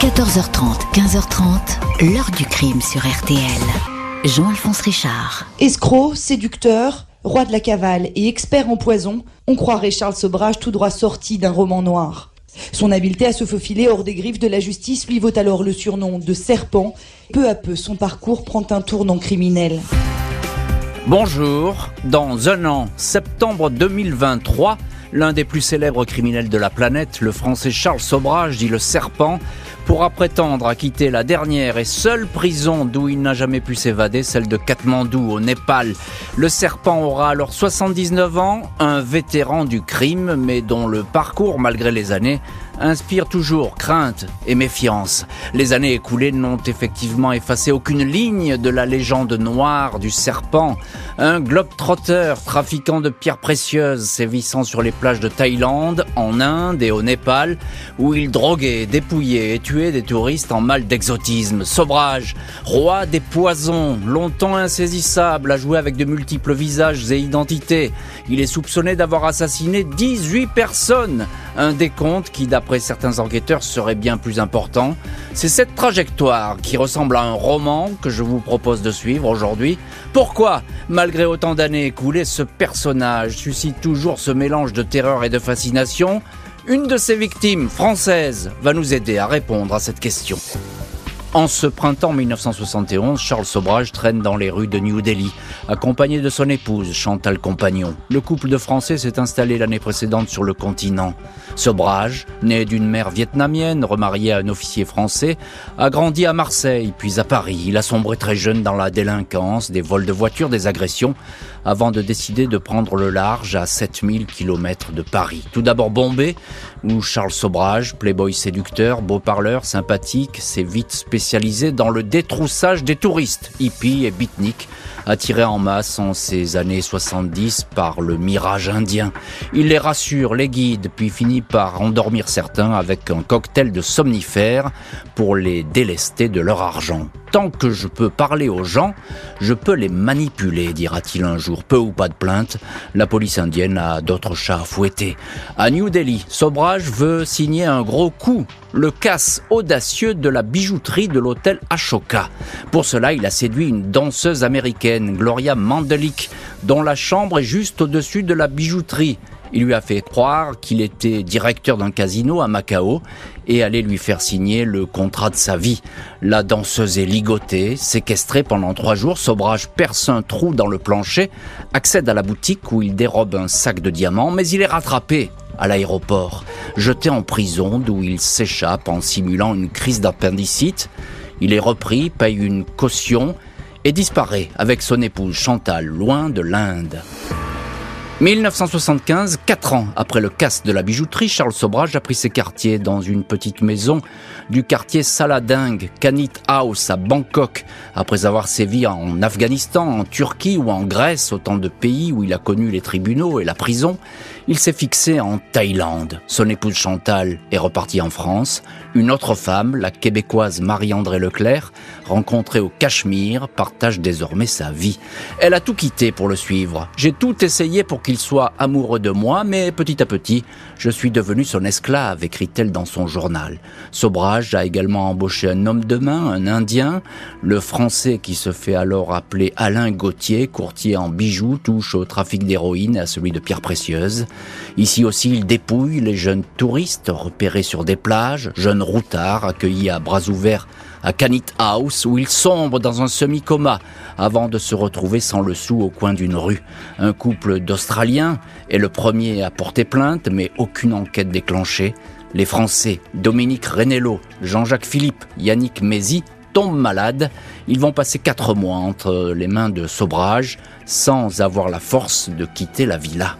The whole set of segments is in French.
14h30, 15h30, l'heure du crime sur RTL. Jean-Alphonse Richard. Escroc, séducteur, roi de la cavale et expert en poison, on croirait Charles Sobhraj tout droit sorti d'un roman noir. Son habileté à se faufiler hors des griffes de la justice lui vaut alors le surnom de Serpent. Peu à peu, son parcours prend un tournant criminel. Bonjour, dans un an, septembre 2023, l'un des plus célèbres criminels de la planète, le Français Charles Sobhraj, dit le Serpent, pourra prétendre à quitter la dernière et seule prison d'où il n'a jamais pu s'évader, celle de Kathmandou, au Népal. Le Serpent aura alors 79 ans, un vétéran du crime, mais dont le parcours, malgré les années, inspire toujours crainte et méfiance. Les années écoulées n'ont effectivement effacé aucune ligne de la légende noire du Serpent. Un globe-trotter, trafiquant de pierres précieuses, sévissant sur les plages de Thaïlande, en Inde et au Népal, où il droguait, dépouillait et tuait des touristes en mal d'exotisme. Sobhraj, roi des poisons, longtemps insaisissable, a joué avec de multiples visages et identités. Il est soupçonné d'avoir assassiné 18 personnes, un décompte qui, d'après certains enquêteurs, serait bien plus important. C'est cette trajectoire qui ressemble à un roman que je vous propose de suivre aujourd'hui. Pourquoi, malgré autant d'années écoulées, ce personnage suscite toujours ce mélange de terreur et de fascination? Une de ses victimes, française, va nous aider à répondre à cette question. En ce printemps 1971, Charles Sobhraj traîne dans les rues de New Delhi, accompagné de son épouse, Chantal Compagnon. Le couple de Français s'est installé l'année précédente sur le continent. Sobhraj, né d'une mère vietnamienne, remariée à un officier français, a grandi à Marseille, puis à Paris. Il a sombré très jeune dans la délinquance, des vols de voitures, des agressions, avant de décider de prendre le large à 7000 km de Paris. Tout d'abord Bombay, où Charles Sobhraj, playboy séducteur, beau parleur, sympathique, s'est vite spécialisé dans le détroussage des touristes, hippies et beatniks, attirés en masse en ces années 70 par le mirage indien. Il les rassure, les guide, puis finit par endormir certains avec un cocktail de somnifères pour les délester de leur argent. Tant que je peux parler aux gens, je peux les manipuler, dira-t-il un jour. Peu ou pas de plainte, la police indienne a d'autres chats à fouetter. À New Delhi, Sobhraj veut signer un gros coup, le casse audacieux de la bijouterie de l'hôtel Ashoka. Pour cela, il a séduit une danseuse américaine, Gloria Mandelik, dont la chambre est juste au-dessus de la bijouterie. Il lui a fait croire qu'il était directeur d'un casino à Macao et allait lui faire signer le contrat de sa vie. La danseuse est ligotée, séquestrée pendant 3 jours. Sobhraj perce un trou dans le plancher, accède à la boutique où il dérobe un sac de diamants, mais il est rattrapé à l'aéroport, jeté en prison d'où il s'échappe en simulant une crise d'appendicite. Il est repris, paye une caution et disparaît avec son épouse Chantal, loin de l'Inde. 1975, 4 ans après le casse de la bijouterie, Charles Sobhraj a pris ses quartiers dans une petite maison du quartier Sala Dang, Kanit House à Bangkok. Après avoir sévi en Afghanistan, en Turquie ou en Grèce, autant de pays où il a connu les tribunaux et la prison, il s'est fixé en Thaïlande. Son épouse Chantal est repartie en France. Une autre femme, la Québécoise Marie-Andrée Leclerc, rencontrée au Cachemire, partage désormais sa vie. Elle a tout quitté pour le suivre. J'ai tout essayé pour qu'il soit amoureux de moi, mais petit à petit, je suis devenu son esclave, écrit-elle dans son journal. Sobhraj a également embauché un homme de main, un Indien. Le Français, qui se fait alors appeler Alain Gauthier, courtier en bijoux, touche au trafic d'héroïne et à celui de pierres précieuses. Ici aussi, il dépouille les jeunes touristes repérés sur des plages, jeunes routards accueillis à bras ouverts à Kanit House, où il sombre dans un semi-coma avant de se retrouver sans le sou au coin d'une rue. Un couple d'Australiens est le premier à porter plainte, mais aucune enquête déclenchée. Les Français, Dominique Renello, Jean-Jacques Philippe, Yannick Mézi, tombent malades. Ils vont passer 4 mois entre les mains de Sobhraj, sans avoir la force de quitter la villa.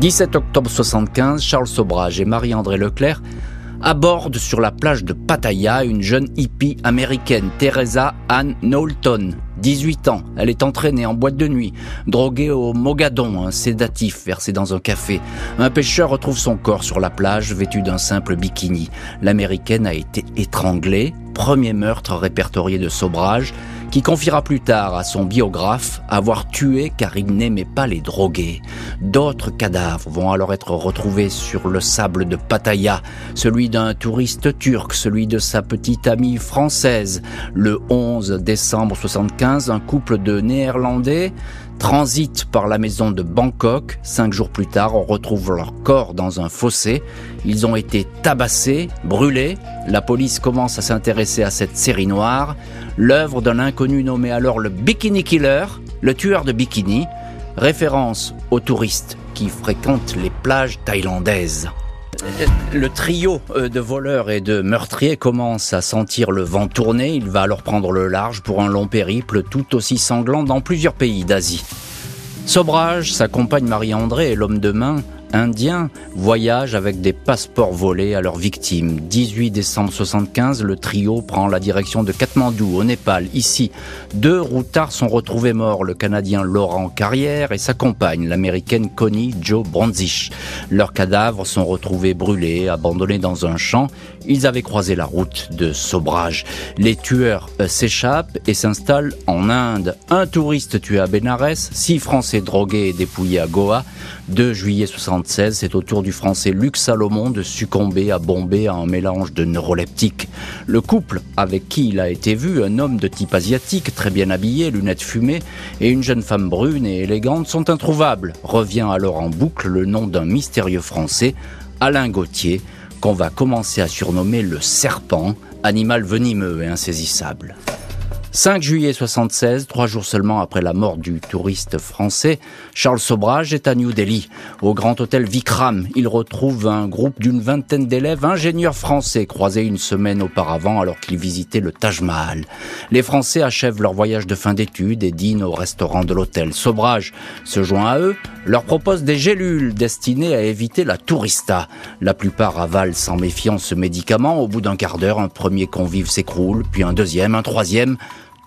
17 octobre 1975, Charles Sobhraj et Marie-Andrée Leclerc aborde sur la plage de Pattaya une jeune hippie américaine, Teresa Ann Knowlton, 18 ans. Elle est entraînée en boîte de nuit, droguée au mogadon, un sédatif versé dans un café. Un pêcheur retrouve son corps sur la plage, vêtu d'un simple bikini. L'américaine a été étranglée, premier meurtre répertorié de Sobhraj. qui confiera plus tard à son biographe avoir tué car il n'aimait pas les drogués. D'autres cadavres vont alors être retrouvés sur le sable de Pattaya, celui d'un touriste turc, celui de sa petite amie française. Le 11 décembre 1975, un couple de Néerlandais transite par la maison de Bangkok. 5 jours plus tard, on retrouve leur corps dans un fossé. Ils ont été tabassés, brûlés. La police commence à s'intéresser à cette série noire, l'œuvre d'un inconnu nommé alors le Bikini Killer, le tueur de bikini, référence aux touristes qui fréquentent les plages thaïlandaises. Le trio de voleurs et de meurtriers commence à sentir le vent tourner. Il va alors prendre le large pour un long périple tout aussi sanglant dans plusieurs pays d'Asie. Sobhraj, sa compagne Marie-Andrée et l'homme de main indien voyagent avec des passeports volés à leurs victimes. 18 décembre 1975, le trio prend la direction de Kathmandou, au Népal. Ici, 2 routards sont retrouvés morts, le Canadien Laurent Carrière et sa compagne, l'Américaine Connie Joe Bronsich. Leurs cadavres sont retrouvés brûlés, abandonnés dans un champ. Ils avaient croisé la route de Sobhraj. Les tueurs s'échappent et s'installent en Inde. Un touriste tué à Bénarès, 6 Français drogués et dépouillés à Goa. 2 juillet 1976, c'est au tour du Français Luc Salomon de succomber à Bombay à un mélange de neuroleptiques. Le couple avec qui il a été vu, un homme de type asiatique, très bien habillé, lunettes fumées, et une jeune femme brune et élégante sont introuvables. Revient alors en boucle le nom d'un mystérieux Français, Alain Gauthier, qu'on va commencer à surnommer le Serpent, animal venimeux et insaisissable. 5 juillet 1976, 3 jours seulement après la mort du touriste français, Charles Sobhraj est à New Delhi. Au grand hôtel Vikram, il retrouve un groupe d'20 d'élèves ingénieurs français croisés une semaine auparavant alors qu'ils visitaient le Taj Mahal. Les Français achèvent leur voyage de fin d'études et dînent au restaurant de l'hôtel. Sobhraj se joint à eux, leur propose des gélules destinées à éviter la tourista. La plupart avalent sans méfiance ce médicament. Au bout d'un quart d'heure, un premier convive s'écroule, puis un deuxième, un troisième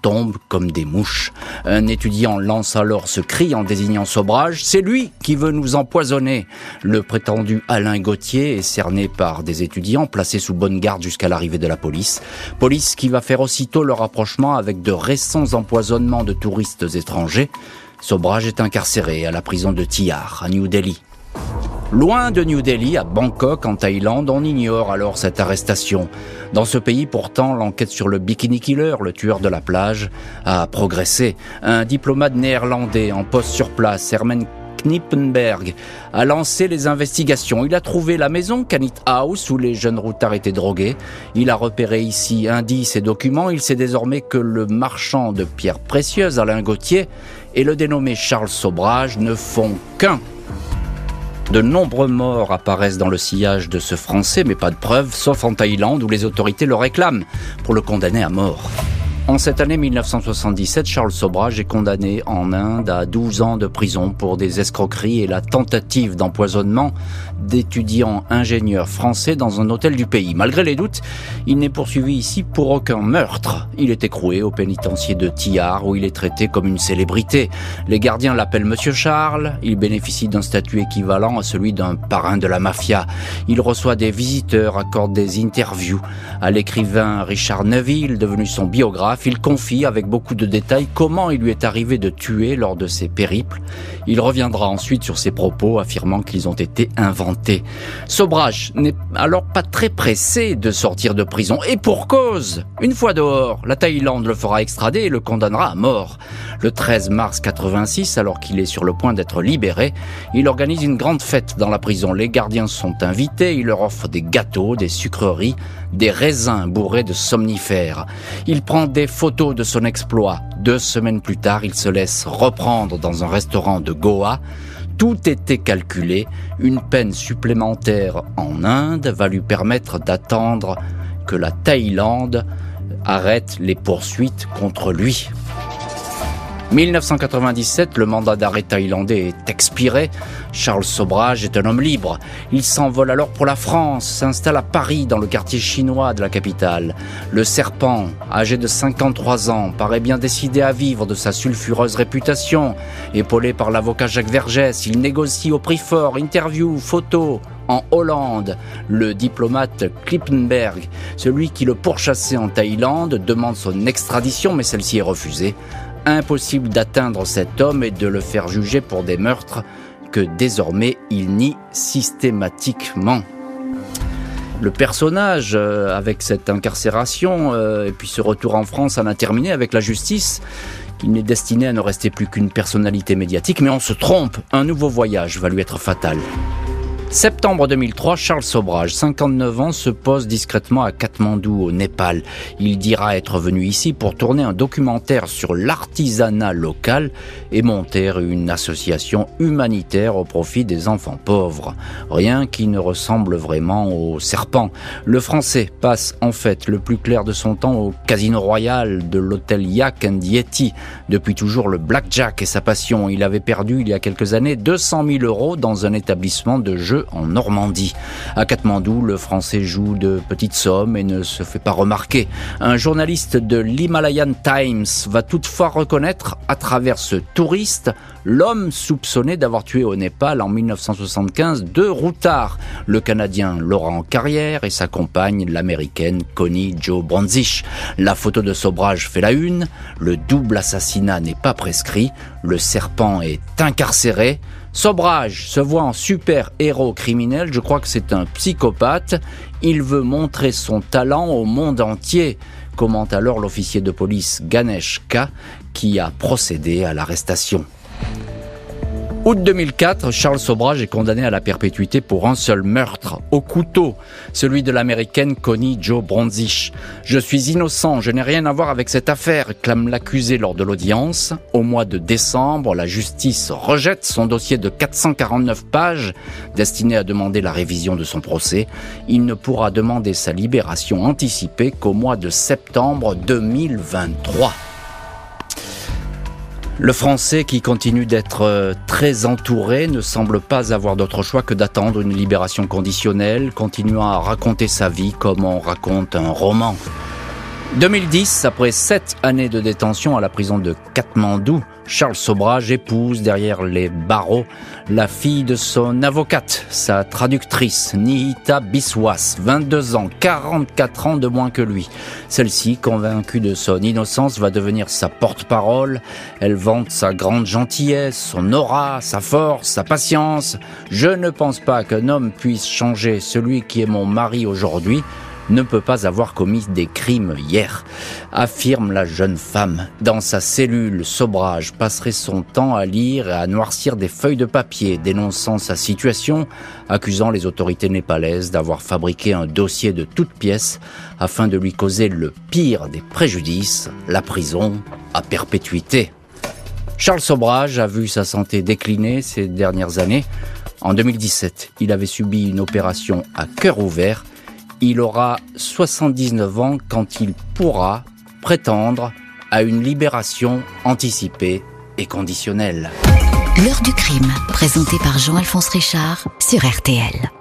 tombent comme des mouches. Un étudiant lance alors ce cri en désignant Sobhraj. C'est lui qui veut nous empoisonner. Le prétendu Alain Gauthier est cerné par des étudiants placés sous bonne garde jusqu'à l'arrivée de la police. Police qui va faire aussitôt le rapprochement avec de récents empoisonnements de touristes étrangers. Sobhraj est incarcéré à la prison de Tihar, à New Delhi. Loin de New Delhi, à Bangkok, en Thaïlande, on ignore alors cette arrestation. Dans ce pays, pourtant, l'enquête sur le Bikini Killer, le tueur de la plage, a progressé. Un diplomate néerlandais en poste sur place, Herman Knippenberg, a lancé les investigations. Il a trouvé la maison Kanit House où les jeunes routards étaient drogués. Il a repéré ici indices et documents. Il sait désormais que le marchand de pierres précieuses, Alain Gauthier, et le dénommé Charles Sobhraj ne font qu'un. De nombreux morts apparaissent dans le sillage de ce Français, mais pas de preuves, sauf en Thaïlande où les autorités le réclament pour le condamner à mort. En cette année 1977, Charles Sobhraj est condamné en Inde à 12 ans de prison pour des escroqueries et la tentative d'empoisonnement d'étudiants ingénieurs français dans un hôtel du pays. Malgré les doutes, il n'est poursuivi ici pour aucun meurtre. Il est écroué au pénitencier de Tihar où il est traité comme une célébrité. Les gardiens l'appellent Monsieur Charles. Il bénéficie d'un statut équivalent à celui d'un parrain de la mafia. Il reçoit des visiteurs, accorde des interviews. À l'écrivain Richard Neville, devenu son biographe, il confie avec beaucoup de détails comment il lui est arrivé de tuer lors de ses périples. Il reviendra ensuite sur ses propos, affirmant qu'ils ont été inventés. Sobhraj n'est alors pas très pressé de sortir de prison, et pour cause. Une fois dehors, la Thaïlande le fera extrader et le condamnera à mort. Le 13 mars 86, alors qu'il est sur le point d'être libéré, il organise une grande fête dans la prison. Les gardiens sont invités, il leur offre des gâteaux, des sucreries, des raisins bourrés de somnifères. Il prend des photos de son exploit. 2 semaines plus tard, il se laisse reprendre dans un restaurant de Goa. Tout était calculé. Une peine supplémentaire en Inde va lui permettre d'attendre que la Thaïlande arrête les poursuites contre lui. 1997, le mandat d'arrêt thaïlandais est expiré. Charles Sobhraj est un homme libre. Il s'envole alors pour la France, s'installe à Paris, dans le quartier chinois de la capitale. Le Serpent, âgé de 53 ans, paraît bien décidé à vivre de sa sulfureuse réputation. Épaulé par l'avocat Jacques Vergès, il négocie au prix fort, interviews, photos, en Hollande. Le diplomate Knippenberg, celui qui le pourchassait en Thaïlande, demande son extradition, mais celle-ci est refusée. Impossible d'atteindre cet homme et de le faire juger pour des meurtres que désormais il nie systématiquement. Le personnage, avec cette incarcération et puis ce retour en France, en a terminé avec la justice, qui n'est destinée à ne rester plus qu'une personnalité médiatique. Mais on se trompe, un nouveau voyage va lui être fatal. Septembre 2003, Charles Sobhraj, 59 ans, se pose discrètement à Kathmandou, au Népal. Il dira être venu ici pour tourner un documentaire sur l'artisanat local et monter une association humanitaire au profit des enfants pauvres. Rien qui ne ressemble vraiment au Serpent. Le Français passe en fait le plus clair de son temps au Casino Royal de l'hôtel Yak and Yeti. Depuis toujours, le blackjack est sa passion. Il avait perdu il y a quelques années 200 000 € dans un établissement de jeu en Normandie. À Katmandou, le Français joue de petites sommes et ne se fait pas remarquer. Un journaliste de l'Himalayan Times va toutefois reconnaître, à travers ce touriste, l'homme soupçonné d'avoir tué au Népal en 1975 deux routards, le Canadien Laurent Carrière et sa compagne, l'Américaine Connie Joe Bronsich. La photo de Sobhraj fait la une, le double assassinat n'est pas prescrit, le Serpent est incarcéré. Sobhraj se voit en super-héros criminel, je crois que c'est un psychopathe. Il veut montrer son talent au monde entier, commente alors l'officier de police Ganeshka qui a procédé à l'arrestation. Août 2004, Charles Sobhraj est condamné à la perpétuité pour un seul meurtre, au couteau, celui de l'Américaine Connie Joe Bronsich. « Je suis innocent, je n'ai rien à voir avec cette affaire », clame l'accusé lors de l'audience. Au mois de décembre, la justice rejette son dossier de 449 pages, destiné à demander la révision de son procès. Il ne pourra demander sa libération anticipée qu'au mois de septembre 2023. Le Français, qui continue d'être très entouré, ne semble pas avoir d'autre choix que d'attendre une libération conditionnelle, continuant à raconter sa vie comme on raconte un roman. 2010, après 7 années de détention à la prison de Katmandou, Charles Sobhraj épouse derrière les barreaux la fille de son avocate, sa traductrice, Nihita Biswas, 22 ans, 44 ans de moins que lui. Celle-ci, convaincue de son innocence, va devenir sa porte-parole. Elle vante sa grande gentillesse, son aura, sa force, sa patience. « Je ne pense pas qu'un homme puisse changer celui qui est mon mari aujourd'hui. » ne peut pas avoir commis des crimes hier, affirme la jeune femme. Dans sa cellule, Sobhraj passerait son temps à lire et à noircir des feuilles de papier, dénonçant sa situation, accusant les autorités népalaises d'avoir fabriqué un dossier de toutes pièces afin de lui causer le pire des préjudices, la prison à perpétuité. Charles Sobhraj a vu sa santé décliner ces dernières années. En 2017, il avait subi une opération à cœur ouvert. Il aura 79 ans quand il pourra prétendre à une libération anticipée et conditionnelle. L'heure du crime, présentée par Jean-Alphonse Richard sur RTL.